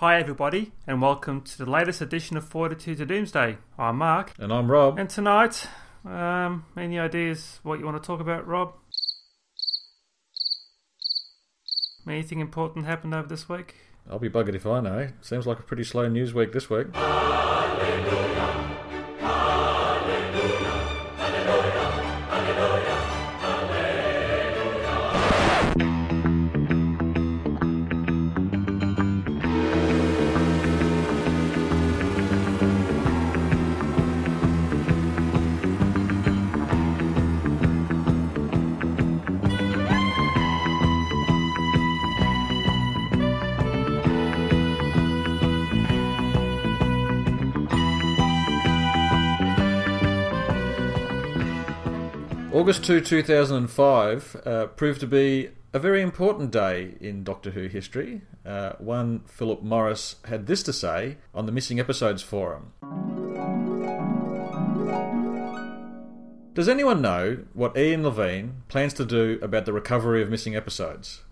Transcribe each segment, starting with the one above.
Hi everybody, and welcome to the latest edition of Fortitude to Doomsday. I'm Mark. And I'm Rob. And tonight, any ideas what you want to talk about, Rob? Anything important happened over this week? I'll be buggered if I know. Seems like a pretty slow news week this week. Hallelujah. August 2, 2005 proved to be a very important day in Doctor Who history. One Philip Morris had this to say on the Missing Episodes Forum. Does anyone know what Ian Levine plans to do about the recovery of missing episodes?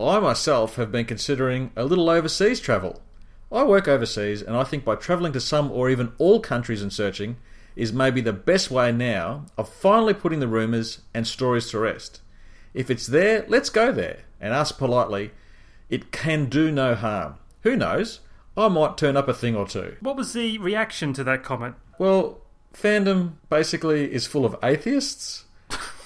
I myself have been considering a little overseas travel. I work overseas, and I think by travelling to some or even all countries and searching is maybe the best way now of finally putting the rumours and stories to rest. If it's there, let's go there, and ask politely, it can do no harm. Who knows? I might turn up a thing or two. What was the reaction to that comment? Well, fandom basically is full of atheists,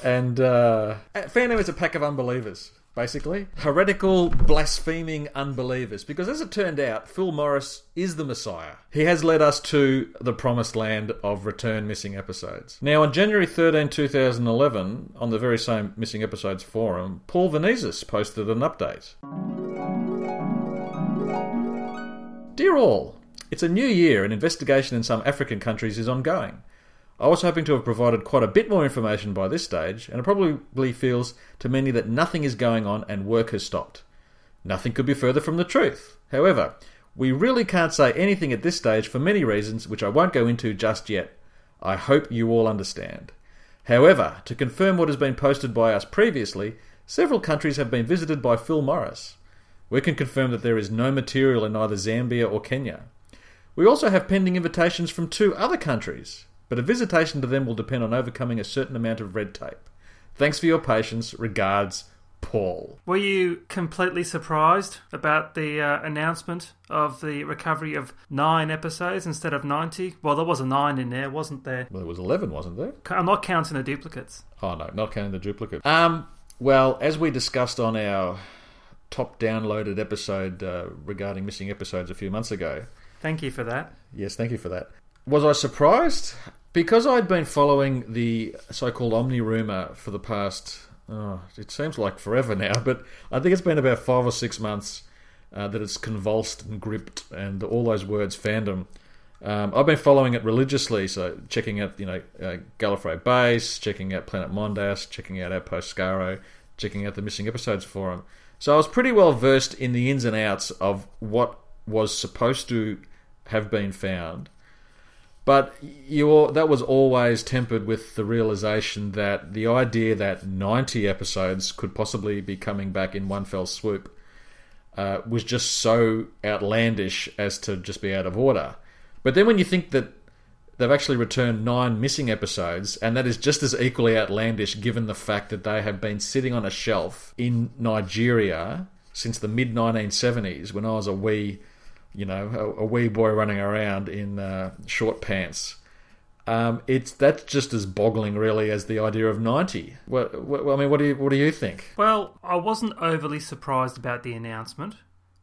and fandom is a pack of unbelievers, basically. Heretical, blaspheming unbelievers. Because as it turned out, Phil Morris is the Messiah. He has led us to the promised land of return missing episodes. Now, on January 13, 2011, on the very same Missing Episodes forum, Paul Vanezis posted an update. Dear all, it's a new year and investigation in some African countries is ongoing. I was hoping to have provided quite a bit more information by this stage, and it probably feels to many that nothing is going on and work has stopped. Nothing could be further from the truth. However, we really can't say anything at this stage for many reasons, which I won't go into just yet. I hope you all understand. However, to confirm what has been posted by us previously, several countries have been visited by Phil Morris. We can confirm that there is no material in either Zambia or Kenya. We also have pending invitations from two other countries, but a visitation to them will depend on overcoming a certain amount of red tape. Thanks for your patience. Regards, Paul. Were you completely surprised about the announcement of the recovery of 9 episodes instead of 90? Well, there was a 9 in there, wasn't there? Well, there was 11, wasn't there? I'm not counting the duplicates. Oh, no, not counting the duplicates. Well, as we discussed on our top downloaded episode regarding missing episodes a few months ago... Thank you for that. Yes, thank you for that. Was I surprised? Because I'd been following the so-called Omni Rumour for the past, it seems like forever now, but I think it's been about 5 or 6 months that it's convulsed and gripped and all those words, fandom. I've been following it religiously, so checking out, Gallifrey Base, checking out Planet Mondas, checking out Outpost Scaro, checking out the Missing Episodes Forum. So I was pretty well versed in the ins and outs of what was supposed to have been found. But that was always tempered with the realisation that the idea that 90 episodes could possibly be coming back in one fell swoop was just so outlandish as to just be out of order. But then when you think that they've actually returned 9 missing episodes, and that is just as equally outlandish given the fact that they have been sitting on a shelf in Nigeria since the mid-1970s, when I was a wee... a wee boy running around in short pants. That's just as boggling, really, as the idea of 90. What do you think? Well, I wasn't overly surprised about the announcement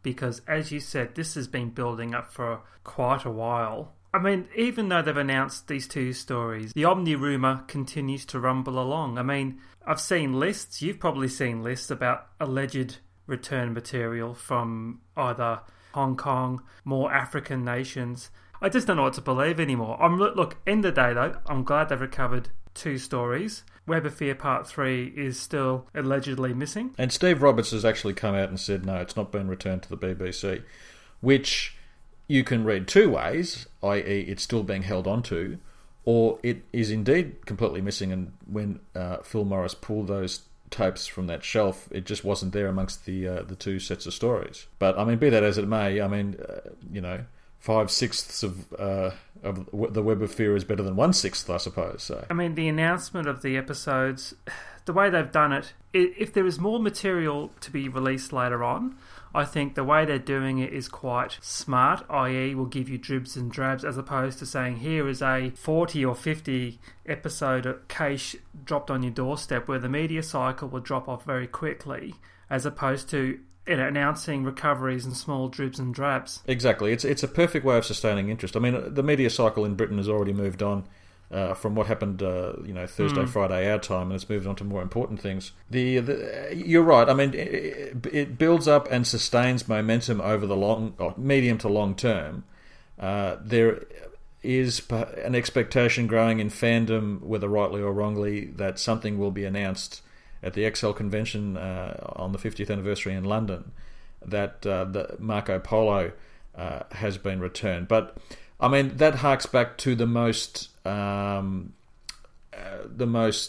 because, as you said, this has been building up for quite a while. I mean, even though they've announced these two stories, the Omni Rumour continues to rumble along. I mean, I've seen lists, you've probably seen lists about alleged return material from either Hong Kong, more African nations. I just don't know what to believe anymore. Look, end of the day though, I'm glad they've recovered 2 stories. Web of Fear Part 3 is still allegedly missing. And Steve Roberts has actually come out and said, no, it's not been returned to the BBC, which you can read 2 ways, i.e. it's still being held onto, or it is indeed completely missing. And when Phil Morris pulled those types from that shelf, it just wasn't there amongst the two sets of stories. But I mean, be that as it may, I mean, you know, 5/6 of the Web of Fear is better than 1/6, I suppose. So I mean, the announcement of the episodes, the way they've done it, if there is more material to be released later on, I think the way they're doing it is quite smart, i.e. will give you dribs and drabs, as opposed to saying, here is a 40 or 50 episode cache dropped on your doorstep, where the media cycle will drop off very quickly, as opposed to announcing recoveries and small dribs and drabs. Exactly. It's a perfect way of sustaining interest. I mean, the media cycle in Britain has already moved on from what happened, you know, Thursday, Friday, our time, and it's moved on to more important things. The you're right. I mean, it builds up and sustains momentum over the long, or medium to long term. There is an expectation growing in fandom, whether rightly or wrongly, that something will be announced at the Excel Convention on the 50th anniversary in London, that the Marco Polo has been returned. But I mean, that harks back to the most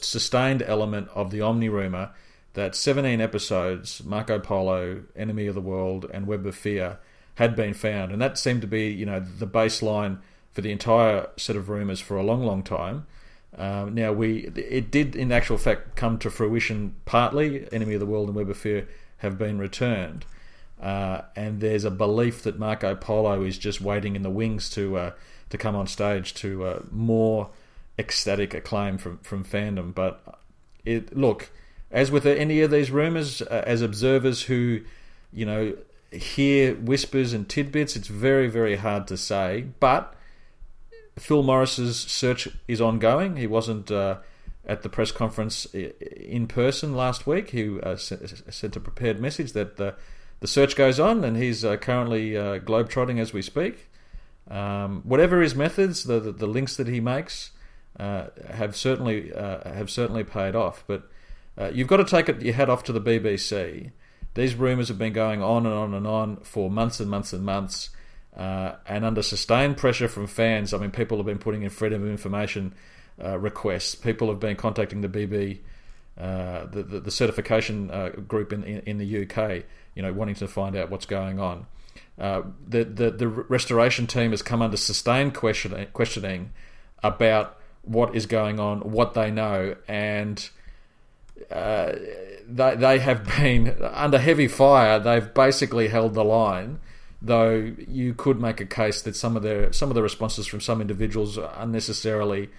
sustained element of the Omni Rumour, that 17 episodes, Marco Polo, Enemy of the World, and Web of Fear, had been found. And that seemed to be, you know, the baseline for the entire set of rumours for a long, long time. Now, it did, in actual fact, come to fruition partly. Enemy of the World and Web of Fear have been returned. And there's a belief that Marco Polo is just waiting in the wings to come on stage to more ecstatic acclaim from fandom. But look, as with any of these rumours, as observers who, you know, hear whispers and tidbits, it's very, very hard to say. But Phil Morris's search is ongoing. He wasn't at the press conference in person last week. He sent a prepared message that the search goes on, and he's currently globetrotting as we speak. Whatever his methods, the links that he makes have certainly paid off. But you've got to take your hat off to the BBC. These rumours have been going on and on and on for months and months and months, and under sustained pressure from fans. I mean, people have been putting in freedom of information requests. People have been contacting the BBC. The certification group in the UK, you know, wanting to find out what's going on. The restoration team has come under sustained questioning about what is going on, what they know, and they have been under heavy fire. They've basically held the line, though you could make a case that some of the responses from some individuals are unnecessarily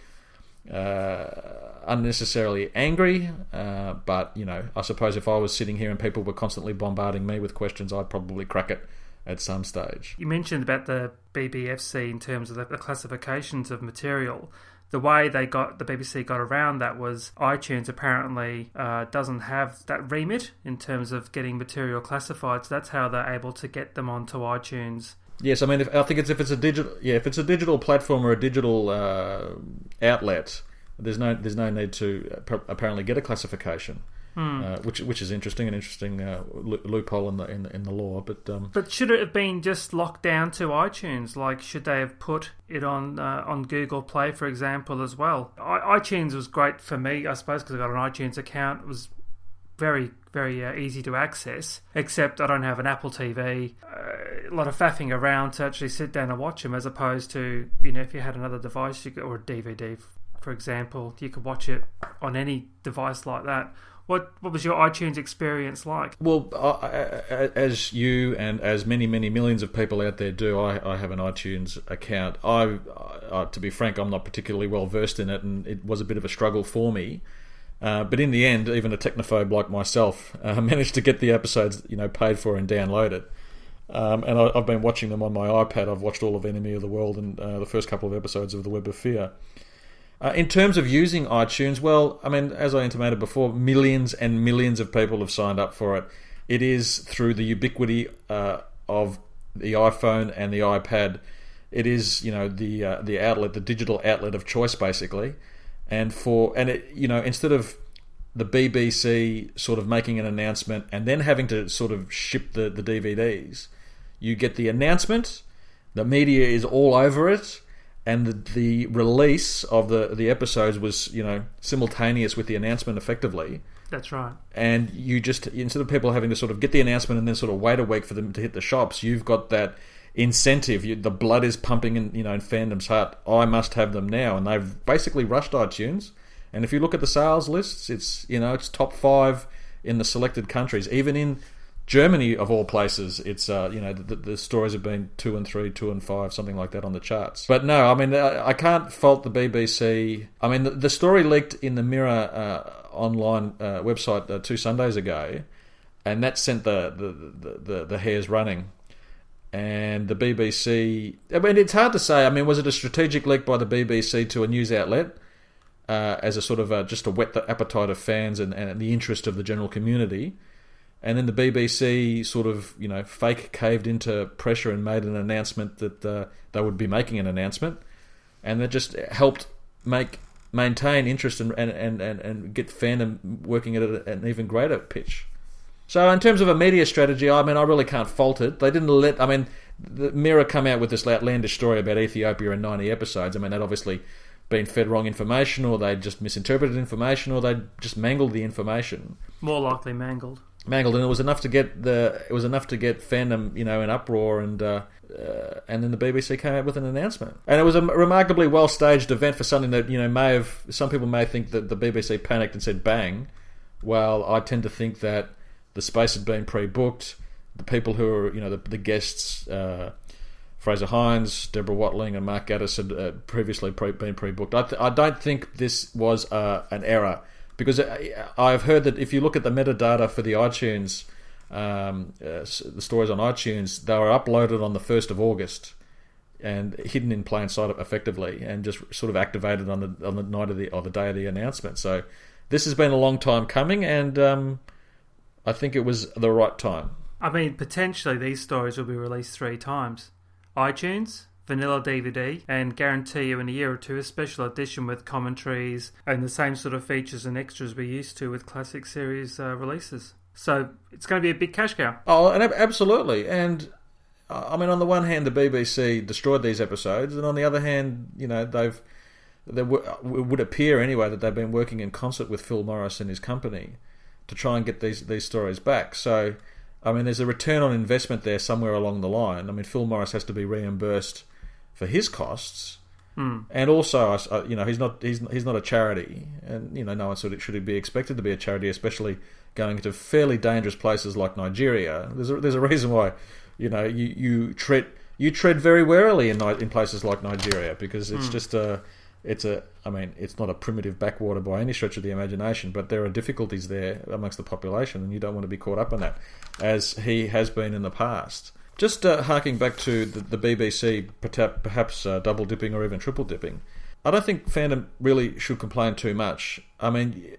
angry, but you know, I suppose if I was sitting here and people were constantly bombarding me with questions, I'd probably crack it at some stage. You mentioned about the BBFC in terms of the classifications of material. The way the BBC got around that was iTunes apparently doesn't have that remit in terms of getting material classified, so that's how they're able to get them onto iTunes. Yes, I mean, if it's a digital platform or a digital outlet, there's no need to apparently get a classification, which is interesting, an interesting loophole in the law. But should it have been just locked down to iTunes? Like, should they have put it on Google Play, for example, as well? iTunes was great for me, I suppose, because I got an iTunes account. It was very, very easy to access, except I don't have an Apple TV. A lot of faffing around to actually sit down and watch them, as opposed to, you know, if you had another device, or a DVD, for example, you could watch it on any device like that. What was your iTunes experience like? Well, as you and as many, many millions of people out there do, I have an iTunes account. I to be frank, I'm not particularly well versed in it, and it was a bit of a struggle for me. But in the end, even a technophobe like myself managed to get the episodes, you know, paid for and downloaded. And I've been watching them on my iPad. I've watched all of Enemy of the World and the first couple of episodes of The Web of Fear. In terms of using iTunes, well, I mean, as I intimated before, millions and millions of people have signed up for it. It is through the ubiquity of the iPhone and the iPad. It is, you know, the outlet, the digital outlet of choice, basically. And you know, instead of the BBC sort of making an announcement and then having to sort of ship the DVDs, you get the announcement, the media is all over it, and the release of the episodes was, you know, simultaneous with the announcement effectively. That's right. And you just, instead of people having to sort of get the announcement and then sort of wait a week for them to hit the shops, you've got that incentive. The blood is pumping in, in fandom's heart. I must have them now. And they've basically rushed iTunes. And if you look at the sales lists, it's, it's top 5 in the selected countries. Even in Germany, of all places, it's, the stories have been 2 and 3, 2 and 5, something like that on the charts. But no, I can't fault the BBC. The story leaked in the Mirror online website 2 Sundays ago, and that sent the hairs running. And the BBC... it's hard to say. Was it a strategic leak by the BBC to a news outlet? As a sort of just to whet the appetite of fans and the interest of the general community, and then the BBC sort of fake caved into pressure and made an announcement that they would be making an announcement, and that just helped maintain interest and get fandom working at an even greater pitch. So in terms of a media strategy, I really can't fault it. They didn't let... the Mirror come out with this outlandish story about Ethiopia in 90 episodes. That obviously been fed wrong information, or they just misinterpreted information, or they just mangled the information. More likely mangled, and it was enough to get fandom in uproar, and then the BBC came out with an announcement, and it was a remarkably well staged event for something that some people may think that the BBC panicked and said bang. Well, I tend to think that the space had been pre-booked. The people who are the guests, Fraser Hines, Deborah Watling and Mark Gatiss had previously been pre-booked. I don't think this was an error, because I've heard that if you look at the metadata for the iTunes, the stories on iTunes, they were uploaded on the 1st of August and hidden in plain sight effectively, and just sort of activated on the night of the day of the announcement. So this has been a long time coming, and I think it was the right time. Potentially these stories will be released 3 times. iTunes, vanilla DVD, and guarantee you in a year or two a special edition with commentaries and the same sort of features and extras we're used to with classic series releases. So it's going to be a big cash cow. Oh, and absolutely. And on the one hand, the BBC destroyed these episodes, and on the other hand, it would appear anyway that they've been working in concert with Phil Morris and his company to try and get these stories back. So there's a return on investment there somewhere along the line. Phil Morris has to be reimbursed for his costs, and also, he's not a charity, and no one should be expected to be a charity, especially going to fairly dangerous places like Nigeria. There's a reason why, you tread very warily in places like Nigeria, because it's just a... it's not a primitive backwater by any stretch of the imagination, but there are difficulties there amongst the population, and you don't want to be caught up in that, as he has been in the past. Just harking back to the BBC, perhaps double dipping or even triple dipping, I don't think fandom really should complain too much.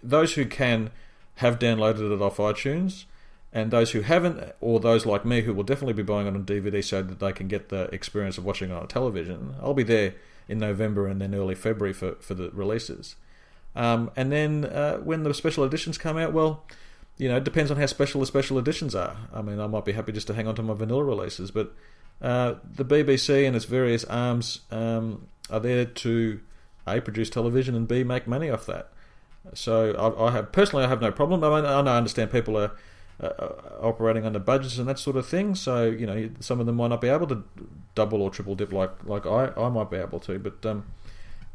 Those who can have downloaded it off iTunes, and those who haven't, or those like me who will definitely be buying it on DVD so that they can get the experience of watching it on television. I'll be there in November and then early February for the releases. And then when the special editions come out, well, it depends on how special the special editions are. I might be happy just to hang on to my vanilla releases, but the BBC and its various arms are there to A, produce television, and B, make money off that. So I have no problem. I understand people are operating under budgets and that sort of thing, so some of them might not be able to double or triple dip like I might be able to, but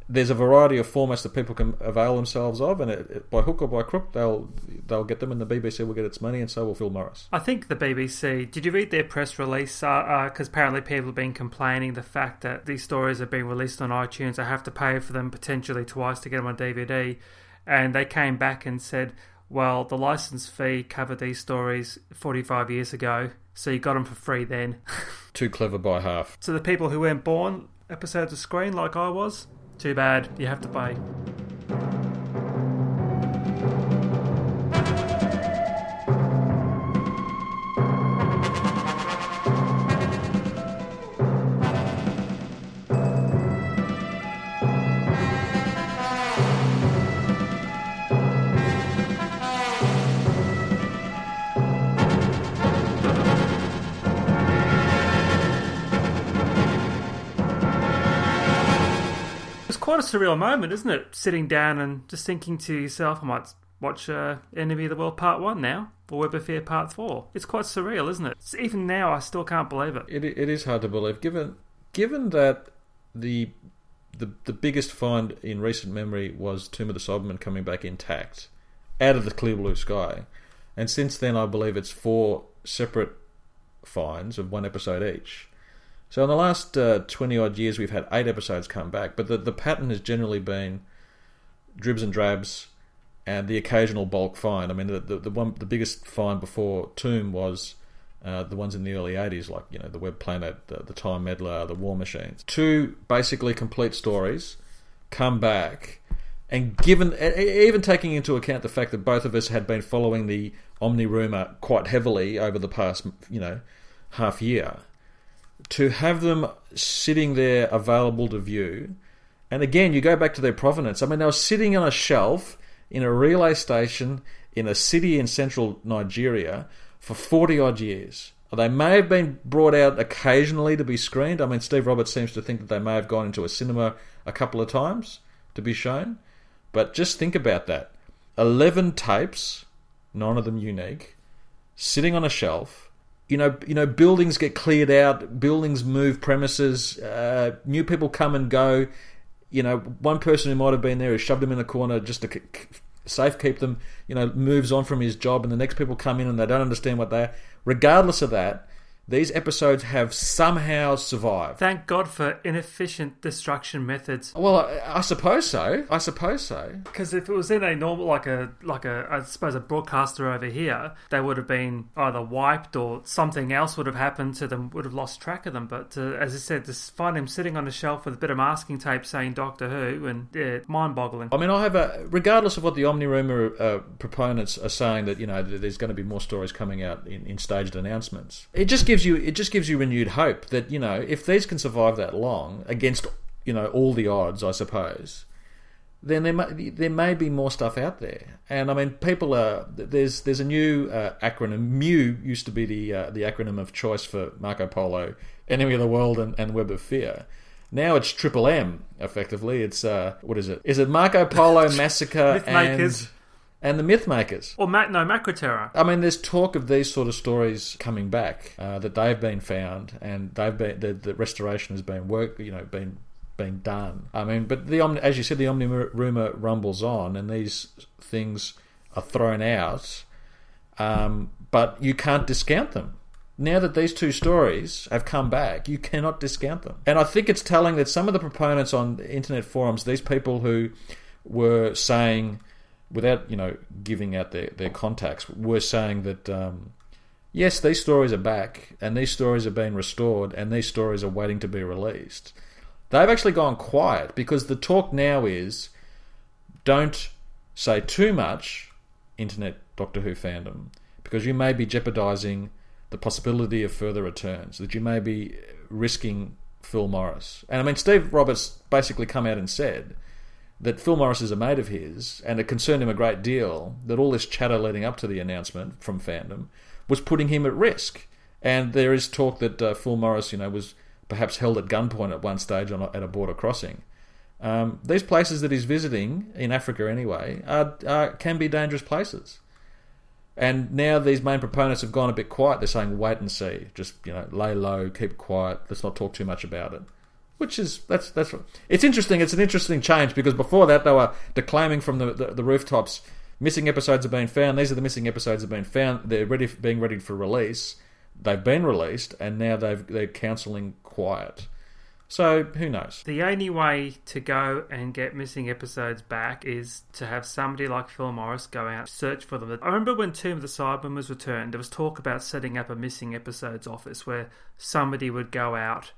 there's a variety of formats that people can avail themselves of, and by hook or by crook they'll get them, and the BBC will get its money, and so will Phil Morris. I think the BBC, did you read their press release? Because apparently people have been complaining the fact that these stories are being released on iTunes, I have to pay for them potentially twice to get them on DVD, and they came back and said, well, the license fee covered these stories 45 years ago, so you got them for free then. Too clever by half. So the people who weren't born episodes of Screen like I was, too bad, you have to pay. Surreal moment, isn't it? Sitting down and just thinking to yourself, I might watch Enemy of the World Part 1 now, or Web of Fear Part 4. It's quite surreal, isn't it? It's, even now, I still can't believe it. It is hard to believe. Given that the biggest find in recent memory was Tomb of the Cybermen coming back intact, out of the clear blue sky, and since then I believe it's 4 separate finds of one episode each. So in the last 20-odd years, we've had 8 episodes come back, but the pattern has generally been dribs and drabs and the occasional bulk find. I mean, the biggest find before Tomb was the ones in the early 80s, like, you know, the Web Planet, the Time Meddler, the War Machines. 2 basically complete stories come back, and given, even taking into account the fact that both of us had been following the Omni Rumour quite heavily over the past, you know, half year, to have them sitting there available to view. And again, you go back to their provenance. I mean, they were sitting on a shelf in a relay station in a city in central Nigeria for 40-odd years. They may have been brought out occasionally to be screened. I mean, Steve Roberts seems to think that they may have gone into a cinema a couple of times to be shown. But just think about that. 11 tapes, none of them unique, sitting on a shelf. You know, buildings get cleared out, buildings move premises, new people come and go. You know, one person who might have been there has shoved them in a corner just to safe keep them, you know, moves on from his job, and the next people come in and they don't understand what they are. Regardless of that, these episodes have somehow survived. Thank God for inefficient destruction methods. Well, I suppose so. I suppose so. Because if it was in a normal, like a, I suppose a broadcaster over here, they would have been either wiped or something else would have happened to them, would have lost track of them. But as I said, to find him sitting on a shelf with a bit of masking tape saying Doctor Who, and yeah, mind-boggling. I mean, I have regardless of what the Omni Rumour proponents are saying, that, you know, there's going to be more stories coming out in staged announcements. It just gives you renewed hope that, you know, if these can survive that long against, you know, all the odds, I suppose, then there may be more stuff out there. And I mean, people are, there's a new acronym. Mu used to be the acronym of choice for Marco Polo, Enemy of the World, and Web of Fear. Now it's Triple M. Effectively, it's what is it? Is it Marco Polo, Massacre, and the Mythmakers? Or Macroterror. I mean, there's talk of these sort of stories coming back, that they've been found, and the restoration has been worked, you know, been done. I mean, but as you said, the Omni Rumour rumbles on, and these things are thrown out, but you can't discount them. Now that these two stories have come back, you cannot discount them. And I think it's telling that some of the proponents on internet forums, these people who were saying, without, you know, giving out their contacts, were saying that, yes, these stories are back, and these stories are being restored, and these stories are waiting to be released. They've actually gone quiet, because the talk now is, don't say too much, internet Doctor Who fandom, because you may be jeopardising the possibility of further returns, that you may be risking Phil Morris. And I mean, Steve Roberts basically come out and said that Phil Morris is a mate of his, and it concerned him a great deal that all this chatter leading up to the announcement from fandom was putting him at risk. And there is talk that Phil Morris, you know, was perhaps held at gunpoint at one stage at a border crossing. These places that he's visiting, in Africa anyway, can be dangerous places. And now these main proponents have gone a bit quiet. They're saying, wait and see. Just, you know, lay low, keep quiet. Let's not talk too much about it. Which is, that's it's interesting. It's an interesting change, because before that they were declaiming from the rooftops, missing episodes have been found, these are the missing episodes have been found, they're being ready for release, they've been released, and now they're counselling quiet. So, who knows? The only way to go and get missing episodes back is to have somebody like Phil Morris go out and search for them. I remember when Tomb of the Cybermen was returned, there was talk about setting up a missing episodes office where somebody would go out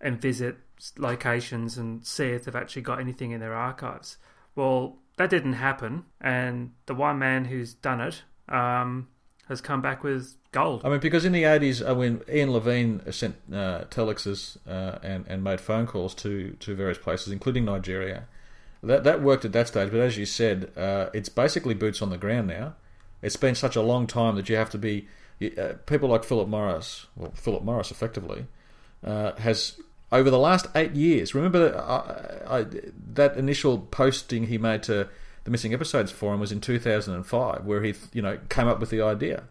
and visit locations and see if they've actually got anything in their archives. Well, that didn't happen, and the one man who's done it has come back with gold. I mean, because in the 80s, when Ian Levine sent telexes and made phone calls to various places, including Nigeria, that worked at that stage. But as you said, it's basically boots on the ground now. It's been such a long time that you have to be... people like Philip Morris effectively, has... Over the last 8 years, remember that initial posting he made to the Missing Episodes Forum was in 2005, where he, you know, came up with the idea.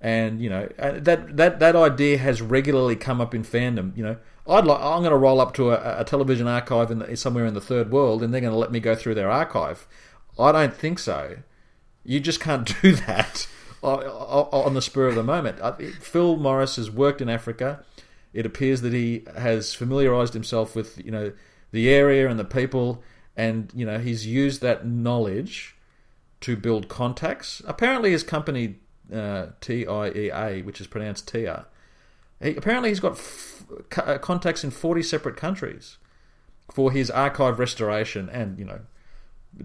And, you know, that idea has regularly come up in fandom. You know, I'm going to roll up to a television archive somewhere in the third world, and they're going to let me go through their archive. I don't think so. You just can't do that on the spur of the moment. Phil Morris has worked in Africa. It appears that he has familiarised himself with, you know, the area and the people, and, you know, he's used that knowledge to build contacts. Apparently, his company. TIEA, which is pronounced TIEA. Apparently he's got contacts in 40 separate countries for his archive restoration and, you know,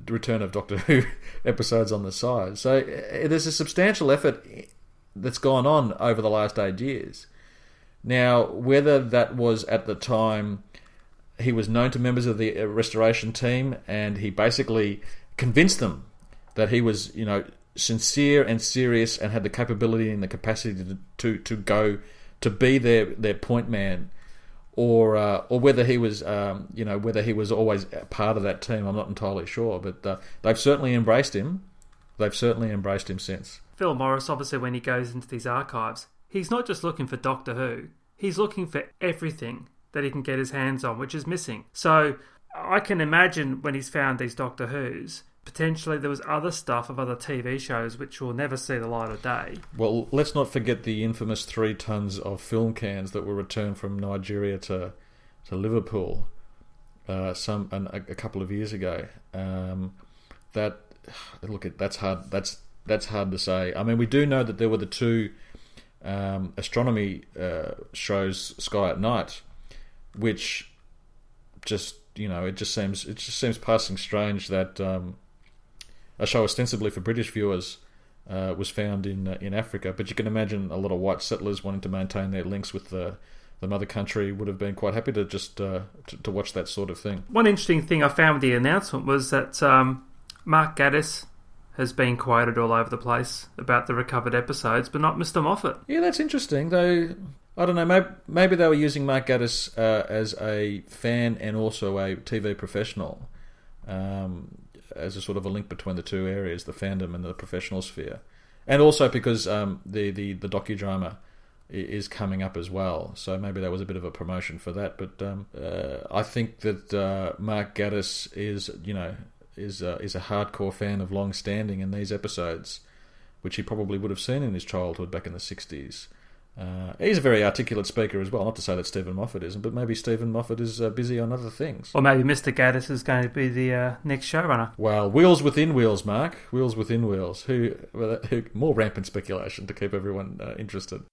return of Doctor Who episodes on the side. So there's a substantial effort that's gone on over the last 8 years. Now, whether that was at the time he was known to members of the restoration team and he basically convinced them that he was, you know, sincere and serious and had the capability and the capacity to go to be their point man, or whether he was you know, whether he was always part of that team, I'm not entirely sure, but they've certainly embraced him. They've certainly embraced him since. Phil Morris, obviously, when he goes into these archives, he's not just looking for Doctor Who, he's looking for everything that he can get his hands on, which is missing. So I can imagine when he's found these Doctor Who's, potentially there was other stuff of other TV shows which will never see the light of day. Well, let's not forget the infamous 3 tons of film cans that were returned from Nigeria to Liverpool a couple of years ago. That's hard. That's hard to say. I mean, we do know that there were the two astronomy shows, Sky at Night, which just, you know, it just seems passing strange that. A show ostensibly for British viewers was found in Africa, but you can imagine a lot of white settlers wanting to maintain their links with the mother country would have been quite happy to just to watch that sort of thing. One interesting thing I found with the announcement was that Mark Gatiss has been quoted all over the place about the recovered episodes, but not Mr. Moffat. Yeah, that's interesting, though. I don't know, maybe they were using Mark Gatiss as a fan and also a TV professional. As a sort of a link between the two areas, the fandom and the professional sphere. And also because the docudrama is coming up as well. So maybe that was a bit of a promotion for that. But I think that Mark Gatiss is a hardcore fan of long standing, and these episodes, which he probably would have seen in his childhood back in the 60s. He's a very articulate speaker as well, not to say that Stephen Moffat isn't, but maybe Stephen Moffat is busy on other things. Or maybe Mr. Gatiss is going to be the next showrunner. Well, wheels within wheels, Mark. Wheels within wheels. Who more rampant speculation to keep everyone interested.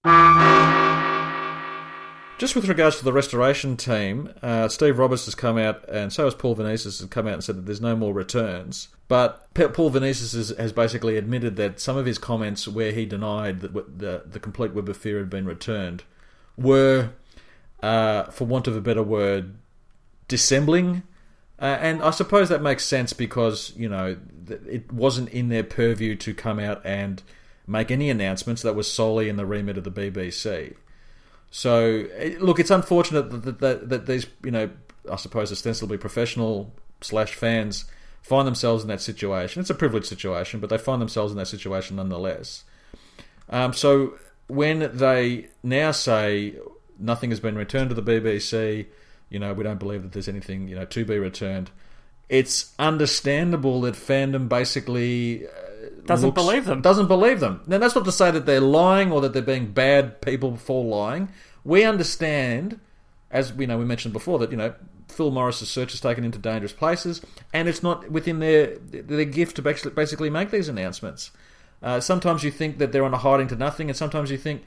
Just with regards to the restoration team, Steve Roberts has come out, and so has Paul Vanezis, has come out and said that there's no more returns. But Paul Vanezis has basically admitted that some of his comments where he denied that the complete Web of Fear had been returned were, for want of a better word, dissembling. And I suppose that makes sense because, you know, it wasn't in their purview to come out and make any announcements. That was solely in the remit of the BBC. So, look, it's unfortunate that these, you know, I suppose ostensibly professional/fans find themselves in that situation. It's a privileged situation, but they find themselves in that situation nonetheless. So when they now say nothing has been returned to the BBC, you know, we don't believe that there's anything, you know, to be returned, it's understandable that fandom basically doesn't believe them. Now, that's not to say that they're lying or that they're being bad people for lying. We understand, as we know, we mentioned before, that, you know, Phil Morris's search is taken into dangerous places, and it's not within their gift to basically make these announcements. Sometimes you think that they're on a hiding to nothing, and sometimes you think,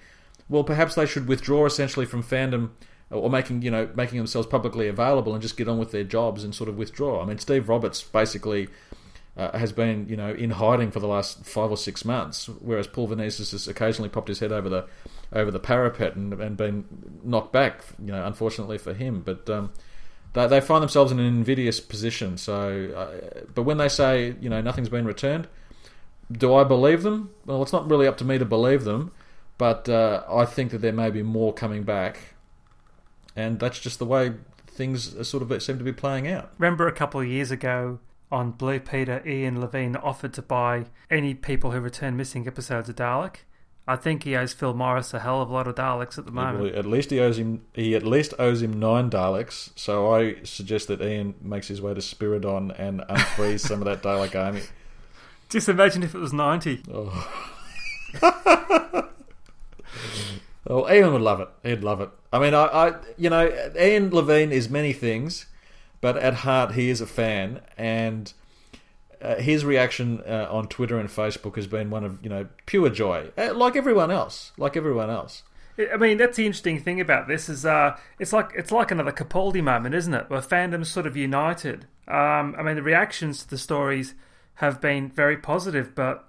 well, perhaps they should withdraw essentially from fandom or making themselves publicly available and just get on with their jobs and sort of withdraw. I mean, Steve Roberts basically has been, you know, in hiding for the last 5 or 6 months, whereas Paul Vanezis has occasionally popped his head over the parapet and been knocked back, you know, unfortunately for him, but. They find themselves in an invidious position. So, but when they say, you know, nothing's been returned, do I believe them? Well, it's not really up to me to believe them, but I think that there may be more coming back, and that's just the way things sort of seem to be playing out. Remember a couple of years ago, on Blue Peter, Ian Levine offered to buy any people who return missing episodes of Dalek. I think he owes Phil Morris a hell of a lot of Daleks at the moment. At least he owes him. He at least owes him 9 Daleks. So I suggest that Ian makes his way to Spiridon and unfreeze some of that Dalek army. Just imagine if it was 90. Oh. Oh, Ian would love it. He'd love it. I mean, I Ian Levine is many things, but at heart he is a fan, and his reaction on Twitter and Facebook has been one of, pure joy, like everyone else. I mean, that's the interesting thing about this is it's like another Capaldi moment, isn't it? Where fandom's sort of united. I mean, the reactions to the stories have been very positive, but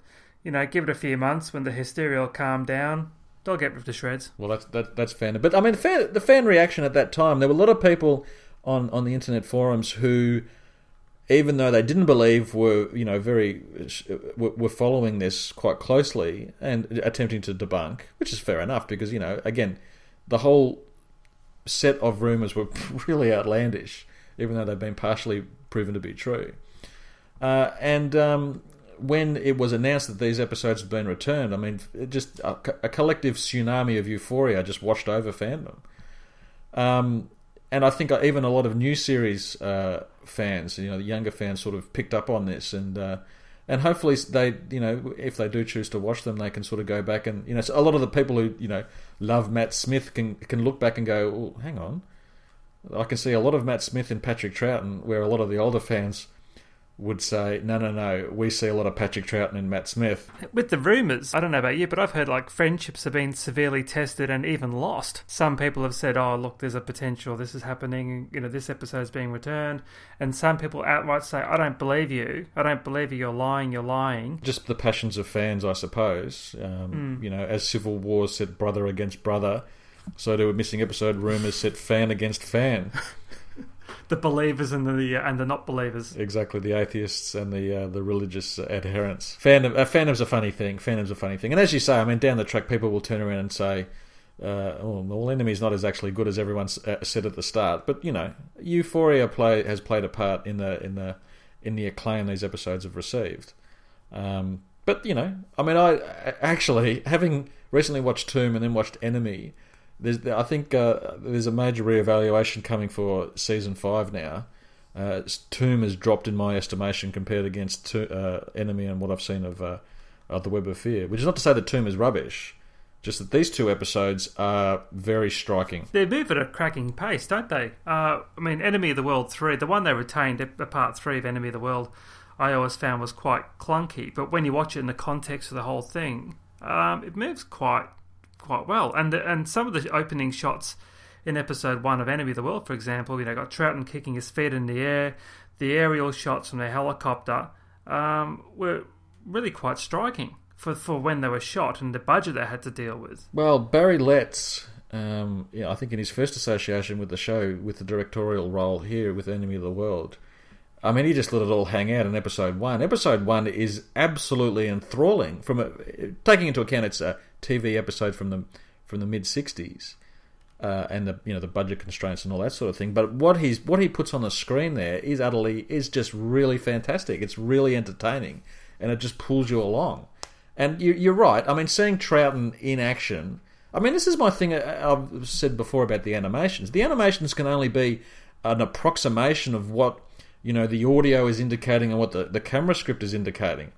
give it a few months when the hysteria will calm down, they'll get ripped to shreds. Well, that's fandom. But I mean, the fan reaction at that time, there were a lot of people on the internet forums who, even though they didn't believe, were were following this quite closely and attempting to debunk, which is fair enough because again, the whole set of rumours were really outlandish, even though they've been partially proven to be true. When it was announced that these episodes had been returned, I mean, just a collective tsunami of euphoria just washed over fandom. And I think even a lot of new series fans, the younger fans, sort of picked up on this, and hopefully they, if they do choose to watch them, they can sort of go back and so a lot of the people who love Matt Smith can look back and go, oh, hang on, I can see a lot of Matt Smith in Patrick Troughton, where a lot of the older fans would say, no, we see a lot of Patrick Troughton and Matt Smith. With the rumours, I don't know about you, but I've heard friendships have been severely tested and even lost. Some people have said, oh, look, there's a potential, this is happening, this episode's being returned. And some people outright say, I don't believe you, you're lying. Just the passions of fans, I suppose. As civil wars set brother against brother, so do missing episode rumours set fan against fan. The believers and the not believers. Exactly, the atheists and the religious adherents. Fandom's a funny thing. And as you say, I mean, down the track, people will turn around and say, Enemy's not as actually good as everyone said at the start. But Euphoria has played a part in the acclaim these episodes have received. But I mean, I actually, having recently watched Tomb and then watched Enemy, I think there's a major reevaluation coming for season 5 now. Tomb has dropped in my estimation compared against Enemy and what I've seen of the Web of Fear. Which is not to say that Tomb is rubbish, just that these 2 episodes are very striking. They move at a cracking pace, don't they? I mean, Enemy of the World 3, the one they retained, Part 3 of Enemy of the World, I always found was quite clunky. But when you watch it in the context of the whole thing, it moves quite well, and some of the opening shots in episode 1 of Enemy of the World, for example, got Troughton kicking his feet in the air, the aerial shots from the helicopter were really quite striking for when they were shot and the budget they had to deal with. Well, Barry Letts, I think in his first association with the show, with the directorial role here with Enemy of the World, I mean, he just let it all hang out in episode 1. Episode 1 is absolutely enthralling. Taking into account it's a TV episode from the mid '60s, and the budget constraints and all that sort of thing. But what he puts on the screen there is just really fantastic. It's really entertaining, and it just pulls you along. And you're right. I mean, seeing Troughton in action. I mean, this is my thing I've said before about the animations. The animations can only be an approximation of what the audio is indicating and what the camera script is indicating.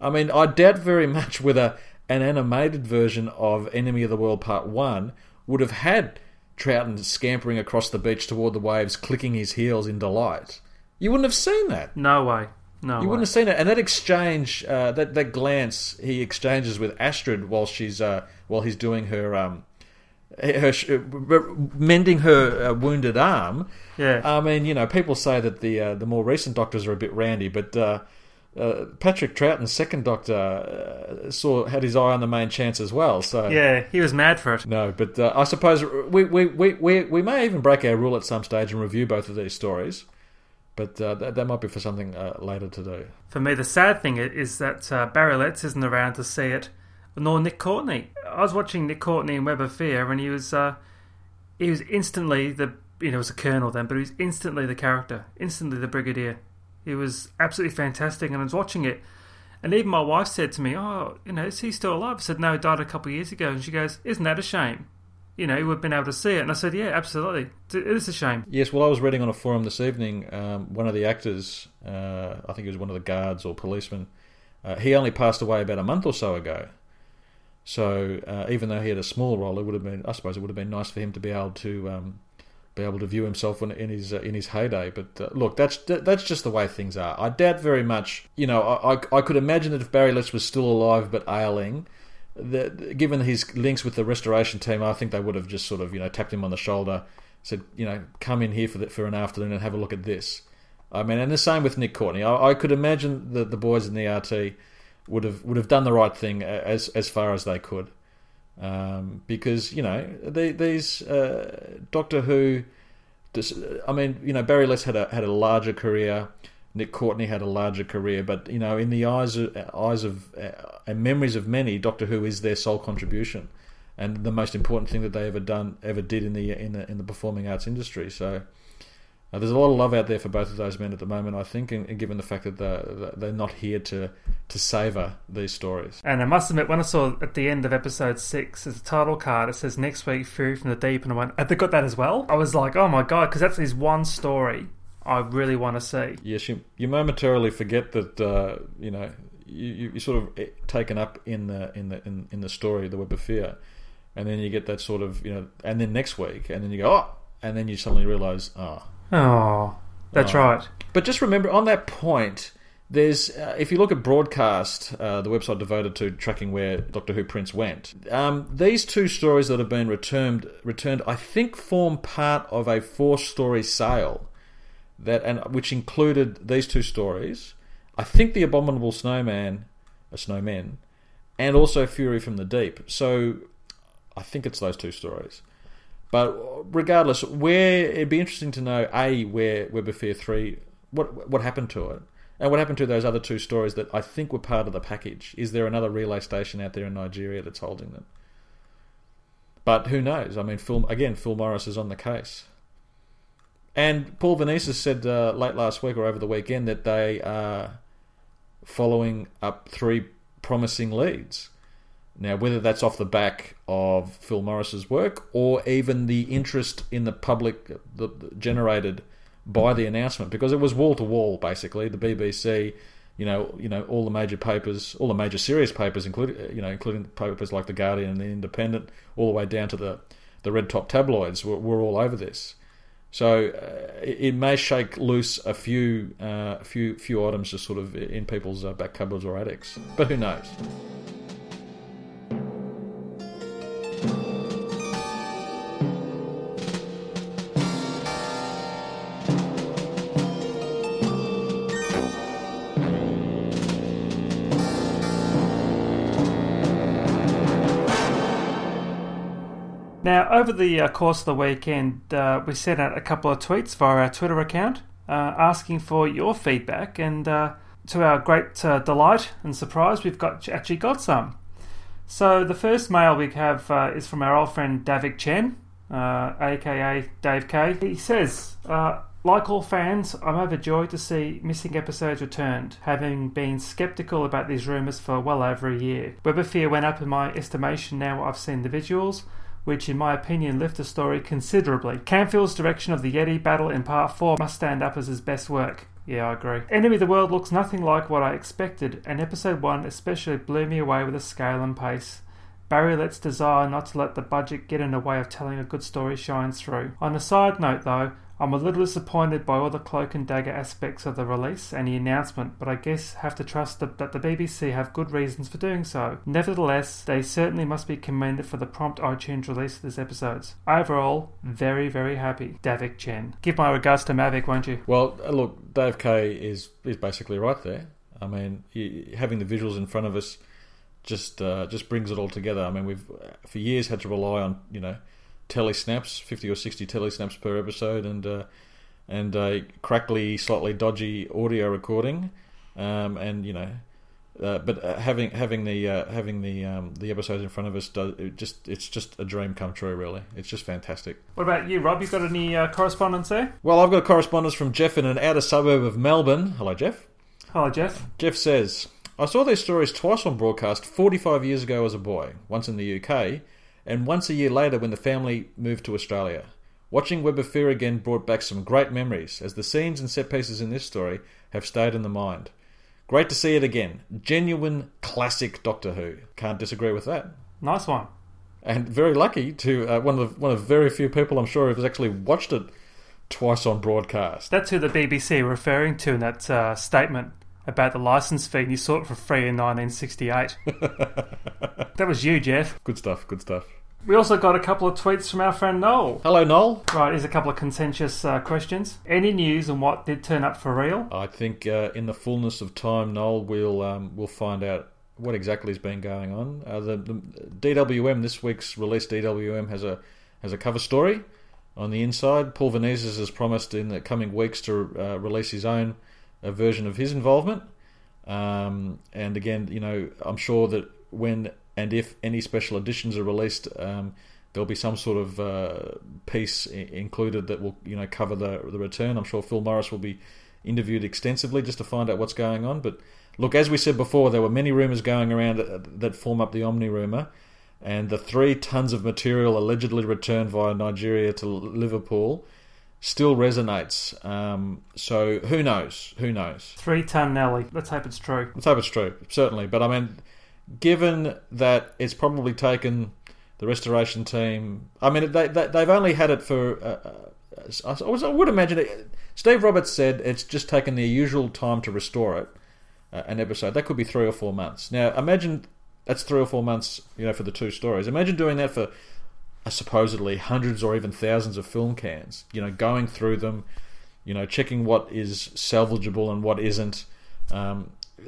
I mean, I doubt very much whether an animated version of Enemy of the World Part 1 would have had Troughton scampering across the beach toward the waves, clicking his heels in delight. You wouldn't have seen that. No way. You wouldn't have seen it. And that exchange, that glance he exchanges with Astrid while she's while he's doing her mending her wounded arm. Yeah. I mean, people say that the more recent doctors are a bit randy, but Patrick Troughton's second doctor had his eye on the main chance as well. So yeah, he was mad for it. No, but I suppose we may even break our rule at some stage and review both of these stories. But that might be for something later to do. For me, the sad thing is that Barry Letts isn't around to see it, nor Nick Courtney. I was watching Nick Courtney in Web of Fear, and he was instantly the it was a colonel then, but he was instantly the character, instantly the brigadier. It was absolutely fantastic, and I was watching it, and even my wife said to me, "Oh, you know, is he still alive?" I said, "No, he died a couple of years ago." And she goes, "Isn't that a shame? You know, we've been able to see it." And I said, "Yeah, absolutely. It is a shame." Yes, well, I was reading on a forum this evening, one of the actors, I think it was one of the guards or policemen, he only passed away about a month or so ago. So even though he had a small role, it would have been, I suppose, it would have been nice for him to be able to view himself in his heyday. But look, that's just the way things are. I doubt very much. You know, I could imagine that if Barry Letts was still alive but ailing, given his links with the restoration team, I think they would have just sort of, you know, tapped him on the shoulder, said, you know, come in here for an afternoon and have a look at this. I mean, and the same with Nick Courtney. I could imagine that the boys in the RT would have done the right thing as far as they could, because, you know, these Doctor Who. I mean, you know, Barry Letts had a larger career. Nick Courtney had a larger career, but, you know, in the eyes of and memories of many, Doctor Who is their sole contribution, and the most important thing that they ever did in the performing arts industry. So there's a lot of love out there for both of those men at the moment, I think, and given the fact that they're not here to savour these stories. And I must admit, when I saw at the end of episode 6, there's a title card, it says "Next Week, Fury from the Deep," and I went, "Have they got that as well?" I was like, "Oh my god," because that's this one story I really want to see. Yes, you momentarily forget that you know, you're sort of taken up in the story, the Web of Fear, and then you get that sort of, you know, and then next week, and then you go, oh, and then you suddenly realise, that's right. But just remember, on that point, there's if you look at Broadcast, the website devoted to tracking where Doctor Who prints went, these two stories that have been returned, I think, form part of a 4-story sale. Which included these two stories, I think, The Abominable Snowmen, and also Fury from the Deep. So I think it's those two stories. But regardless, it'd be interesting to know, A, where Web of Fear 3, what happened to it, and what happened to those other two stories that I think were part of the package. Is there another relay station out there in Nigeria that's holding them? But who knows? I mean, Phil Morris is on the case. And Paul Vanezis said late last week or over the weekend that they are following up 3 promising leads. Now, whether that's off the back of Phil Morris's work or even the interest in the public generated by the announcement, because it was wall to wall basically. The BBC, you know, all the major papers, all the major serious papers, including papers like The Guardian and The Independent, all the way down to the red top tabloids, were all over this. So it may shake loose a few items just sort of in people's back cupboards or attics, but who knows? Now, over the course of the weekend, we sent out a couple of tweets via our Twitter account asking for your feedback, and to our great delight and surprise, we've actually got some. So the first mail we have is from our old friend Davic Chen, aka Dave K. He says, like all fans, I'm overjoyed to see Missing Episodes returned, having been sceptical about these rumours for well over a year. Web of Fear went up in my estimation now I've seen the visuals, which in my opinion left the story considerably. Camfield's direction of the Yeti battle in part 4 must stand up as his best work. Yeah, I agree. Enemy of the World looks nothing like what I expected, and episode 1 especially blew me away with the scale and pace. Barry Letts' desire not to let the budget get in the way of telling a good story shines through. On a side note though, I'm a little disappointed by all the cloak and dagger aspects of the release and the announcement, but I guess have to trust that the BBC have good reasons for doing so. Nevertheless, they certainly must be commended for the prompt iTunes release of these episodes. Overall, very, very happy. Davic Chen. Give my regards to Mavic, won't you? Well, look, Dave K is basically right there. I mean, having the visuals in front of us just brings it all together. I mean, we've for years had to rely on, you know, telesnaps, 50 or 60 telesnaps per episode, and a crackly, slightly dodgy audio recording, and, you know, But having the episodes in front of us, it's just a dream come true. Really, it's just fantastic. What about you, Rob? You got any correspondence there? Well, I've got correspondence from Jeff in an outer suburb of Melbourne. Hello, Jeff. Hello, Jeff. Jeff says, "I saw these stories twice on Broadcast 45 years ago as a boy. Once in the UK, and once a year later when the family moved to Australia. Watching Web of Fear again brought back some great memories, as the scenes and set pieces in this story have stayed in the mind. Great to see it again. Genuine classic Doctor Who. Can't disagree with that." Nice one. And very lucky to one of very few people, I'm sure, who's actually watched it twice on Broadcast. That's who the BBC were referring to in that statement about the licence fee, and you saw it for free in 1968. That was you, Jeff. Good stuff, good stuff. We also got a couple of tweets from our friend Noel. Hello, Noel. Right, here's a couple of contentious questions. Any news on what did turn up for real? I think in the fullness of time, Noel, we'll find out what exactly has been going on. The DWM, this week's release, DWM has a cover story on the inside. Paul Vanezis has promised in the coming weeks to release his own version of his involvement. And again, you know, I'm sure that when and if any special editions are released, there'll be some sort of piece included that will, you know, cover the return. I'm sure Phil Morris will be interviewed extensively just to find out what's going on. But look, as we said before, there were many rumours going around that form up the Omni Rumour, and the 3 tons of material allegedly returned via Nigeria to Liverpool still resonates. So who knows? Who knows? 3 ton Nelly. Let's hope it's true. Let's hope it's true, certainly. But I mean, given that it's probably taken the restoration team, I mean, they've only had it for I would imagine it, Steve Roberts said it's just taken their usual time to restore it, an episode that could be 3 or 4 months. Now imagine that's 3 or 4 months, you know, for the two stories. Imagine doing that for supposedly hundreds or even thousands of film cans, you know, going through them, you know, checking what is salvageable and what isn't.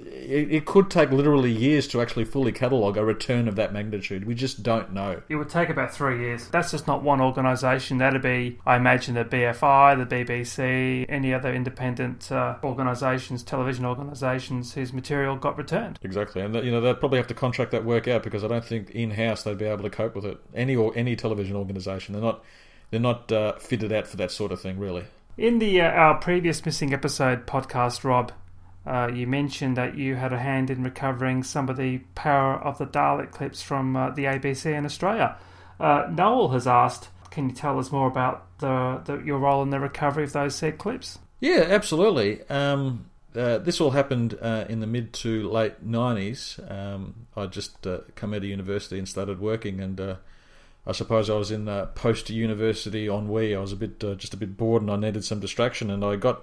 It could take literally years to actually fully catalogue a return of that magnitude. We just don't know. It would take about 3 years. That's just not one organisation. That'd be, I imagine, the BFI, the BBC, any other independent organisations, television organisations whose material got returned. Exactly. And you know, they'd probably have to contract that work out, because I don't think in-house they'd be able to cope with it. Any television organisation, they're not fitted out for that sort of thing, really. In the our previous Missing Episode podcast, Rob, you mentioned that you had a hand in recovering some of the Power of the Dalek clips from the ABC in Australia. Noel has asked, can you tell us more about your role in the recovery of those said clips? Yeah, absolutely. This all happened in the mid to late 90s. I'd just come out of university and started working, and I suppose I was in post-university ennui. I was just a bit bored, and I needed some distraction, and I got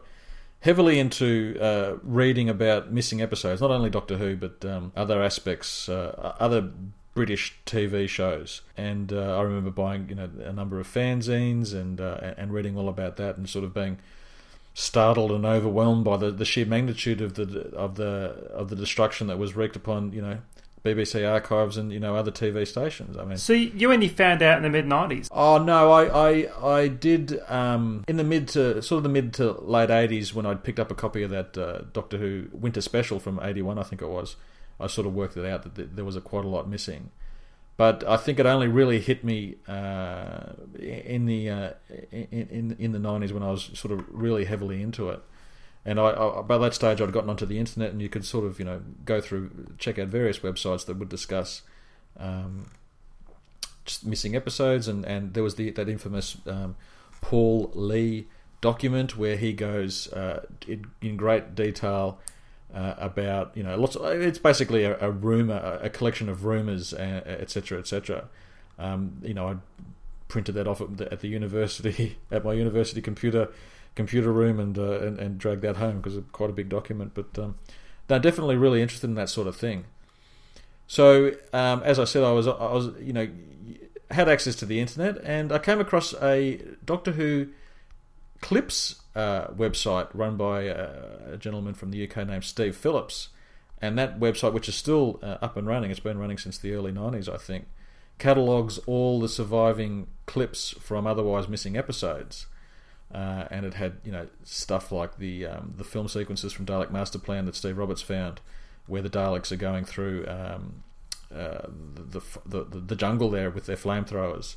heavily into reading about missing episodes, not only Doctor Who, but other aspects, other British TV shows. And I remember buying, you know, a number of fanzines and reading all about that, and sort of being startled and overwhelmed by the sheer magnitude of the destruction that was wreaked upon, you know, BBC archives and, you know, other TV stations. I mean, so you only found out in the mid-90s? Oh no, I did in the mid to late 80s, when I'd picked up a copy of that Doctor Who Winter Special from 81, I think it was. I sort of worked it out that there was quite a lot missing, but I think it only really hit me in the 90s, when I was sort of really heavily into it. And I, by that stage, I'd gotten onto the internet, and you could sort of, you know, go through, check out various websites that would discuss just missing episodes. And there was that infamous Paul Lee document, where he goes in great detail about, you know, lots of, it's basically a rumor, a collection of rumors, etc., etc. You know, I printed that off at the university, at my university computer room, and drag that home, because it's quite a big document. But they're definitely really interested in that sort of thing. So as I said, I was, you know, had access to the internet, and I came across a Doctor Who clips website run by a gentleman from the UK named Steve Phillips. And that website, which is still up and running, it's been running since the early 90s, I think, catalogues all the surviving clips from otherwise missing episodes. And it had, you know, stuff like the film sequences from Dalek Master Plan that Steve Roberts found, where the Daleks are going through the jungle there with their flamethrowers.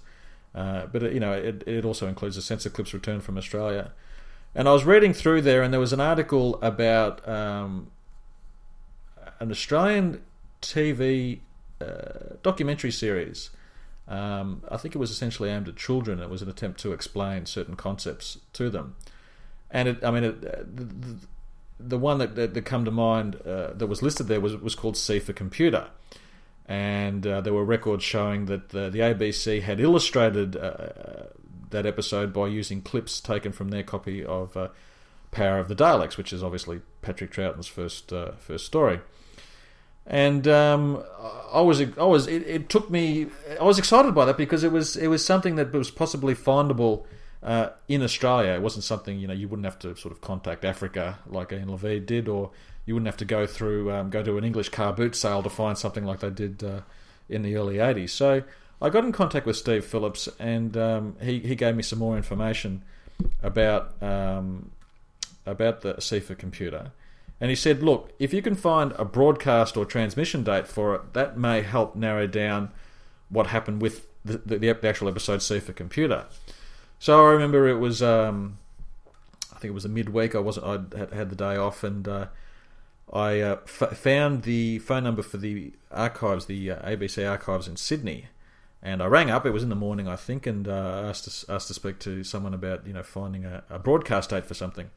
But it, you know, it also includes a Sensor Clips return from Australia. And I was reading through there, and there was an article about an Australian TV documentary series. I think it was essentially aimed at children. It was an attempt to explain certain concepts to them. And the one that come to mind that was listed there was called C for Computer. And there were records showing that the ABC had illustrated that episode by using clips taken from their copy of Power of the Daleks, which is obviously Patrick Troughton's first story. And I was excited by that because it was something that was possibly findable in Australia. It wasn't something, you know, you wouldn't have to sort of contact Africa like Ian Levine did, or you wouldn't have to go to an English car boot sale to find something like they did in the early 80s. So I got in contact with Steve Phillips, and he gave me some more information about the C for Computer. And he said, look, if you can find a broadcast or transmission date for it, that may help narrow down what happened with the actual episode C for Computer. So I remember it was, I think it was a midweek. I had the day off, and I found the phone number for the archives, the ABC archives in Sydney, and I rang up. It was in the morning, I think, and asked to speak to someone about, you know, finding a broadcast date for something.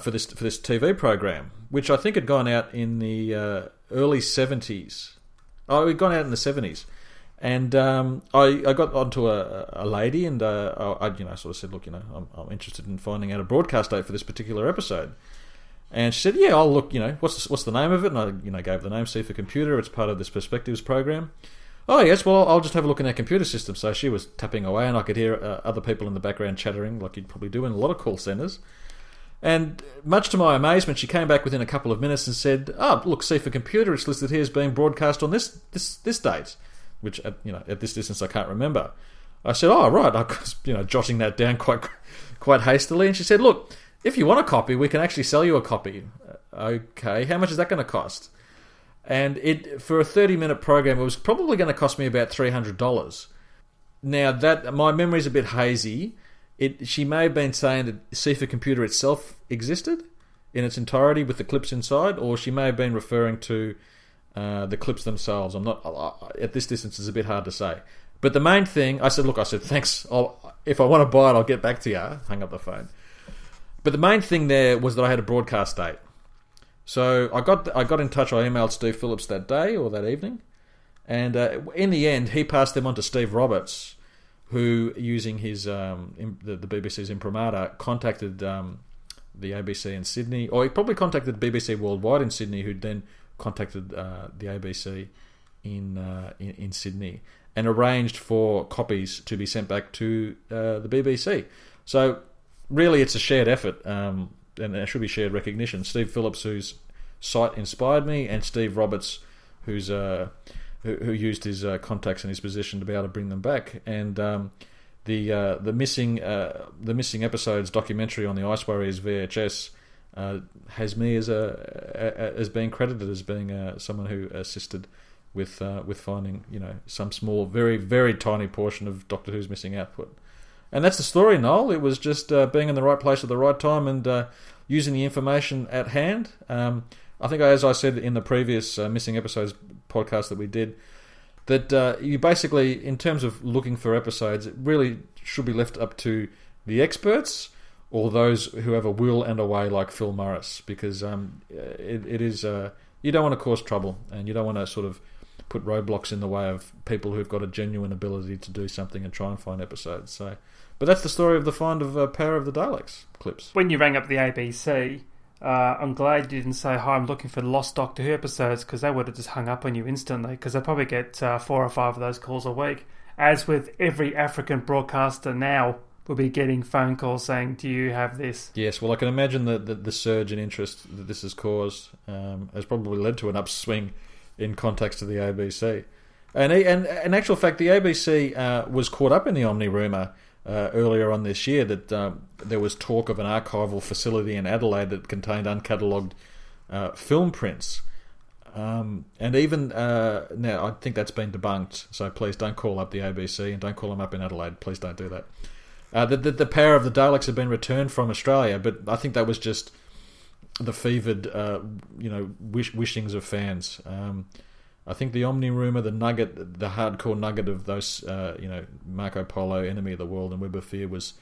For this TV program, which I think had gone out in the early 70s. Oh, it had gone out in the 70s. And I got onto a lady, and I sort of said, look, you know, I'm interested in finding out a broadcast date for this particular episode. And she said, yeah, I'll look, you know, what's the name of it? And I, you know, gave the name C for Computer. It's part of this Perspectives program. Oh, yes, well, I'll just have a look in our computer system. So she was tapping away, and I could hear other people in the background chattering, like you'd probably do in a lot of call centres. And much to my amazement, she came back within a couple of minutes and said, oh, look, C for Computer, it's listed here as being broadcast on this date, which, at this distance, I can't remember. I said, oh, right, I was, jotting that down quite hastily. And she said, look, if you want a copy, we can actually sell you a copy. Okay, how much is that going to cost? And for a 30-minute program, it was probably going to cost me about $300. Now, my memory's a bit hazy. She may have been saying that C for Computer itself existed in its entirety with the clips inside, or she may have been referring to the clips themselves. I'm not at this distance; it's a bit hard to say. But the main thing, I said, look, thanks. If I want to buy it, I'll get back to you. Hung up the phone. But the main thing there was that I had a broadcast date, so I got in touch. I emailed Steve Phillips that day or that evening, and in the end, he passed them on to Steve Roberts, who, using his the BBC's imprimatur, contacted the ABC in Sydney, or he probably contacted BBC Worldwide in Sydney, who then contacted the ABC in Sydney and arranged for copies to be sent back to the BBC. So really, it's a shared effort, and there should be shared recognition. Steve Phillips, whose site inspired me, and Steve Roberts, who's who used his contacts and his position to be able to bring them back. And the missing episodes documentary on the Ice Warriors VHS has me as being credited as being someone who assisted with finding, some small, very, very tiny portion of Doctor Who's missing output. And that's the story, Noel. It was just being in the right place at the right time and using the information at hand. I think, as I said in the previous Missing Episodes podcast that we did, that you basically, in terms of looking for episodes, it really should be left up to the experts or those who have a will and a way, like Phil Morris, because it is you don't want to cause trouble, and you don't want to sort of put roadblocks in the way of people who've got a genuine ability to do something and try and find episodes. So, but that's the story of the find of Power of the Daleks clips. When you rang up the ABC... I'm glad you didn't say, hi, I'm looking for lost Doctor Who episodes, because they would have just hung up on you instantly, because they probably get 4 or 5 of those calls a week. As with every African broadcaster now, will be getting phone calls saying, do you have this? Yes, well, I can imagine the surge in interest that this has caused has probably led to an upswing in contacts to the ABC. And in actual fact, the ABC was caught up in the Omni Rumour earlier on this year, that there was talk of an archival facility in Adelaide that contained uncatalogued film prints, And even now, I think that's been debunked, so please don't call up the ABC and don't call them up in Adelaide. Please don't do that. The Power of the Daleks had been returned from Australia, but I think that was just the fevered wishings of fans. I think the Omni Rumour, the nugget, the hardcore nugget of those, Marco Polo, Enemy of the World, and Web of Fear was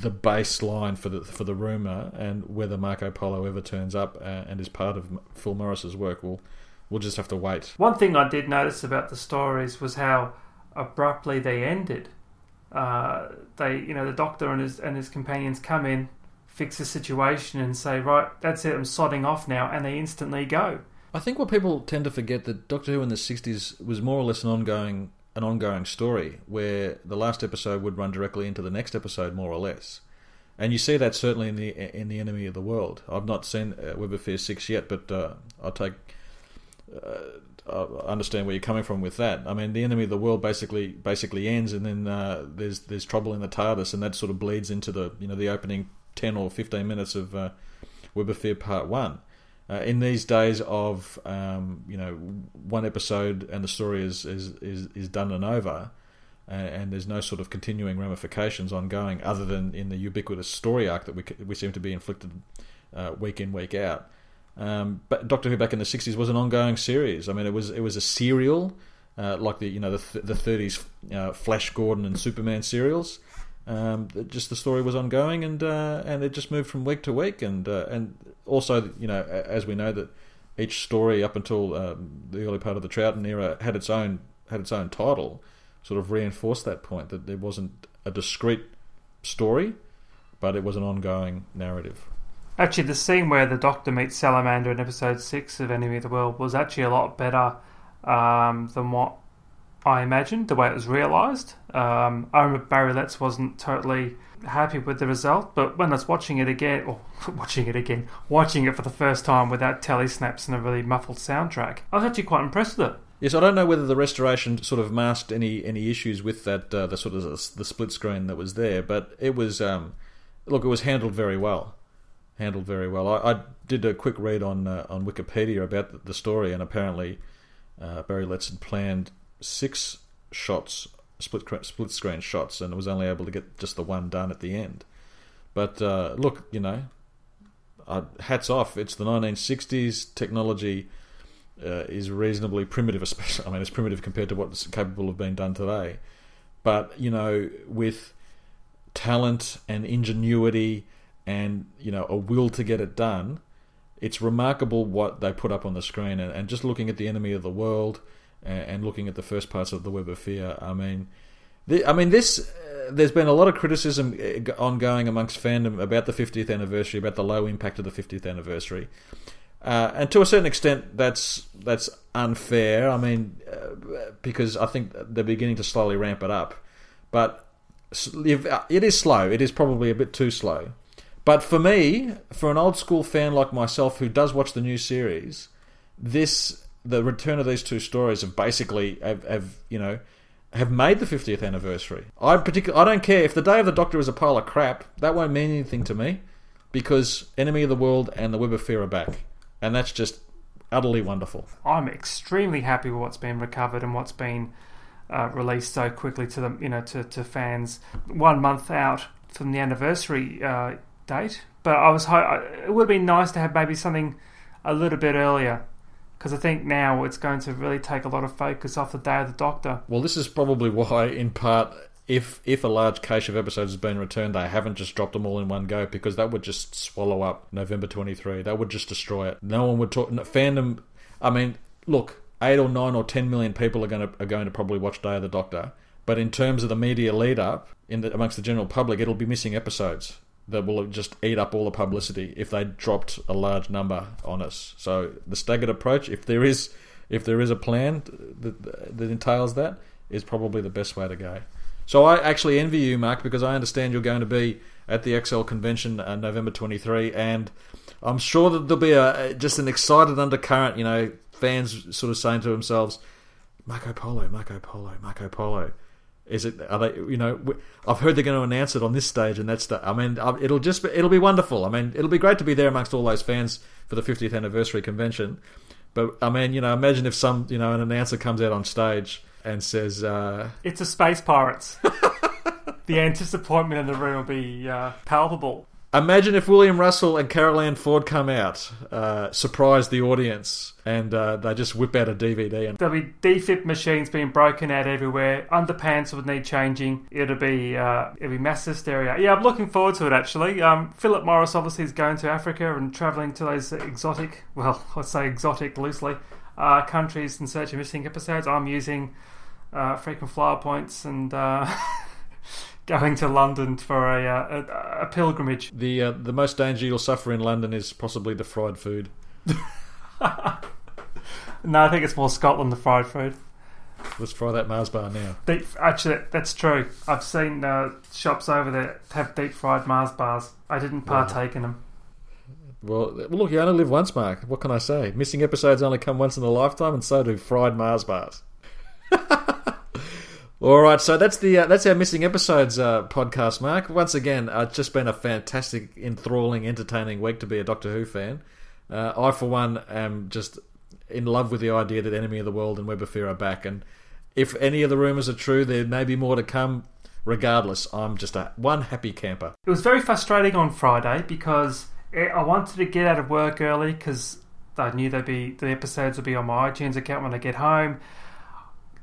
the baseline for the rumour, and whether Marco Polo ever turns up and is part of Phil Morris's work, we'll just have to wait. One thing I did notice about the stories was how abruptly they ended. The Doctor and his companions come in, fix the situation, and say, "Right, that's it. I'm sodding off now," and they instantly go. I think what people tend to forget that Doctor Who in the 60s was more or less an ongoing story where the last episode would run directly into the next episode, more or less. And you see that certainly in the Enemy of the World. I've not seen Web of Fear 6 yet, but I understand where you're coming from with that. I mean, the Enemy of the World basically ends, and then there's trouble in the TARDIS, and that sort of bleeds into the opening 10 or 15 minutes of Web of Fear Part 1. In these days of one episode and the story is done and over, and there's no sort of continuing ramifications ongoing other than in the ubiquitous story arc that we seem to be inflicted week in, week out. But Doctor Who back in the 60s was an ongoing series. I mean, it was a serial like the 30s Flash Gordon and Superman serials. Just the story was ongoing, and it just moved from week to week, and also as we know that each story up until the early part of the Troughton era had its own title, sort of reinforced that point that there wasn't a discrete story, but it was an ongoing narrative. Actually, the scene where the Doctor meets Salamander in episode 6 of Enemy of the World was actually a lot better than what I imagined, the way it was realised. I remember Barry Letts wasn't totally happy with the result, but when I was watching it for the first time without telly snaps and a really muffled soundtrack, I was actually quite impressed with it. Yes, I don't know whether the restoration sort of masked any issues with that the split screen that was there, but it was it was handled very well. I did a quick read on Wikipedia about the story, and apparently Barry Letts had planned 6 shots, split screen shots, and was only able to get just the one done at the end. But hats off. It's the 1960s. Technology is reasonably primitive, especially. I mean, it's primitive compared to what's capable of being done today. But with talent and ingenuity and a will to get it done, it's remarkable what they put up on the screen. And just looking at the Enemy of the World, and looking at the first parts of the Web of Fear, there's been a lot of criticism ongoing amongst fandom about the 50th anniversary, about the low impact of the 50th anniversary, and to a certain extent, that's unfair. I mean, because I think they're beginning to slowly ramp it up, but it is slow. It is probably a bit too slow. But for me, for an old school fan like myself who does watch the new series, the return of these two stories have basically have made the 50th anniversary. I don't care if the Day of the Doctor is a pile of crap. That won't mean anything to me, because Enemy of the World and the Web of Fear are back, and that's just utterly wonderful. I'm extremely happy with what's been recovered and what's been released so quickly to them, to fans. 1 month out from the anniversary date, but it would have been nice to have maybe something a little bit earlier. Because I think now it's going to really take a lot of focus off the Day of the Doctor. Well, this is probably why, in part, if a large cache of episodes has been returned, they haven't just dropped them all in one go, because that would just swallow up November 23. That would just destroy it. No one would talk. Fandom. I mean, look, 8 or 9 or 10 million people are going to probably watch Day of the Doctor, but in terms of the media lead up amongst the general public, it'll be missing episodes that will just eat up all the publicity if they dropped a large number on us. So the staggered approach, if there is a plan that entails that, is probably the best way to go. So I actually envy you, Mark, because I understand you're going to be at the Excel Convention November 23, and I'm sure that there'll be just an excited undercurrent, fans sort of saying to themselves, Marco Polo. Is it? Are they? I've heard they're going to announce it on this stage and that stage. I mean, it'll be wonderful. I mean, it'll be great to be there amongst all those fans for the 50th anniversary convention, But I mean, you know, imagine if some, you know, an announcer comes out on stage and says, "It's a space pirates." The disappointment in the room will be palpable. Imagine if William Russell and Carol Ann Ford come out, surprise the audience, and they just whip out a DVD. And there'll be defib machines being broken out everywhere. Underpants would need changing. It'll be mass hysteria. Yeah, I'm looking forward to it, actually. Philip Morris obviously is going to Africa and travelling to those exotic, well, let's say exotic loosely, countries in search of missing episodes. I'm using frequent flyer points and... Going to London for a pilgrimage. The most danger you'll suffer in London is possibly the fried food. No, I think it's more Scotland, the fried food. Let's fry that Mars bar now. Actually, that's true. I've seen shops over there have deep fried Mars bars. I didn't partake in them. Well, look, you only live once, Mark. What can I say? Missing episodes only come once in a lifetime, and so do fried Mars bars. All right, so that's our Missing Episodes podcast, Mark. Once again, it's just been a fantastic, enthralling, entertaining week to be a Doctor Who fan. I, for one, am just in love with the idea that Enemy of the World and Web of Fear are back. And if any of the rumours are true, there may be more to come. Regardless, I'm just one happy camper. It was very frustrating on Friday because I wanted to get out of work early because I knew the episodes would be on my iTunes account when I get home.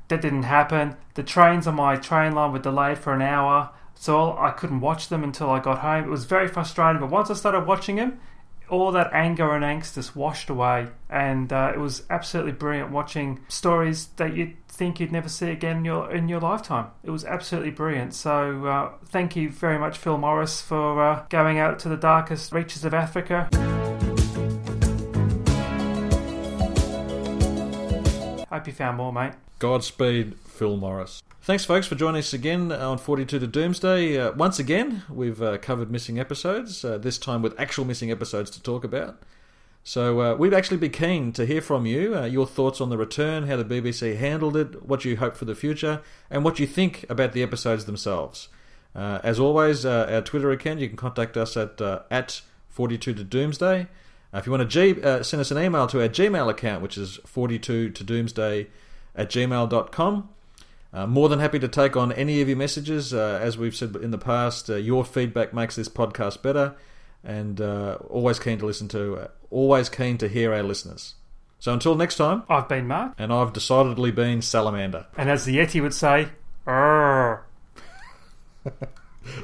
That didn't happen. The trains on my train line were delayed for an hour, so I couldn't watch them until I got home. It was very frustrating, but once I started watching them, all that anger and angst just washed away, and it was absolutely brilliant watching stories that you'd think you'd never see again in your lifetime. It was absolutely brilliant. So thank you very much, Phil Morris, for going out to the darkest reaches of Africa. Hope you found more, mate. Godspeed, Phil Morris. Thanks, folks, for joining us again on 42 to Doomsday. Once again, we've covered missing episodes, this time with actual missing episodes to talk about. So we'd actually be keen to hear from you, your thoughts on the return, how the BBC handled it, what you hope for the future, and what you think about the episodes themselves. As always, our Twitter account, you can contact us at 42 to Doomsday. If you want to send us an email to our Gmail account, which is 42todoomsday@gmail.com. More than happy to take on any of your messages. As we've said in the past, your feedback makes this podcast better, and always keen to hear our listeners. So until next time, I've been Mark, and I've decidedly been Salamander, and as the Yeti would say, "Arr."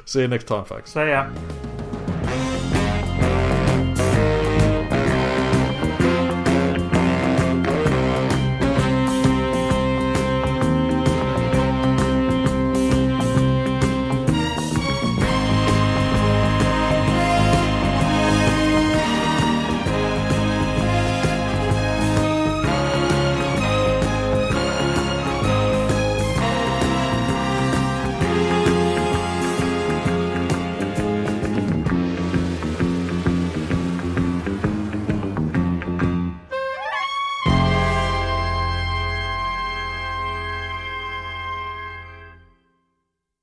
See you next time, folks. See ya.